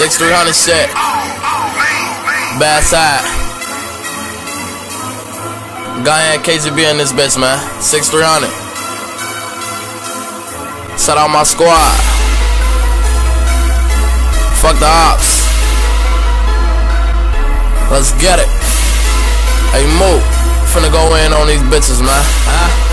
#6300 shit. Bad side. Guyane KGB in this bitch, man. 6300. Shout out my squad. Fuck the ops. Let's get it. Hey, Mo. Finna go in on these bitches, man. Huh?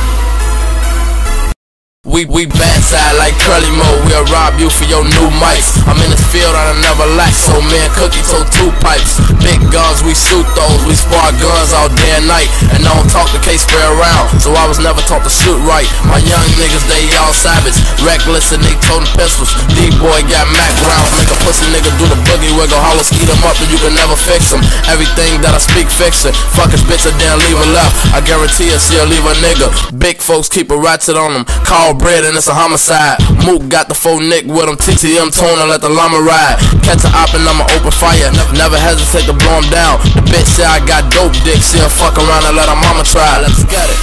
We backside like Curly Mo, we'll rob you for your new mics. I'm in this field I done never lack, so me and Cookie told 2 pipes. Big guns, we shoot those, we spar guns all day and night. And I don't talk the case fair around, so I was never taught to shoot right. My young niggas, they all savage, reckless and they toting pistols. D-boy got Mac rounds, make a pussy nigga do the boogie wiggle. Hollow skeet them up and you can never fix them. Everything that I speak fiction, fuck his bitch or damn leave her left. I guarantee her she'll leave a nigga. Big folks keep a ratchet on them, call bread and it's a homicide. Mook got the full nick with him, TTM tone and let the llama ride. Catch a op and I'ma open fire, never hesitate to blow him down. The bitch say I got dope dick, she'll fuck around and let her mama try. Let's get it.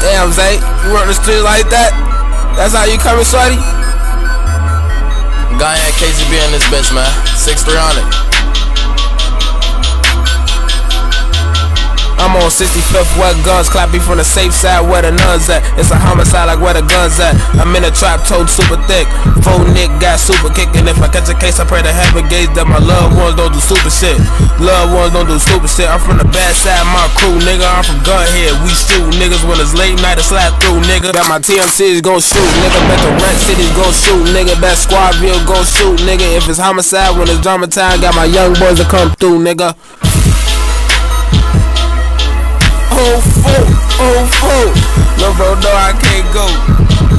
Damn Zay, you work the street like that? That's how you coming, shorty? Guy had KGB in this bitch, man. 6300. I'm on 65th wet guns, clappy from the safe side where the nuns at. It's a homicide like where the guns at. I'm in a trap, toad super thick. Full Nick got super kickin'. If I catch a case, I pray to heaven gates that my loved ones don't do stupid shit. Loved ones don't do stupid shit. I'm from the bad side, my crew, nigga. I'm from Gunhead. We shoot niggas when it's late night, I slap through, nigga. Bet my TMC's gon' shoot, nigga. Bet the Rent City's gon' shoot, nigga. Bet Squadville gon' shoot, nigga. If it's homicide, when it's drama time, got my young boys to come through, nigga. Oh, fool, no bro, no, I can't go.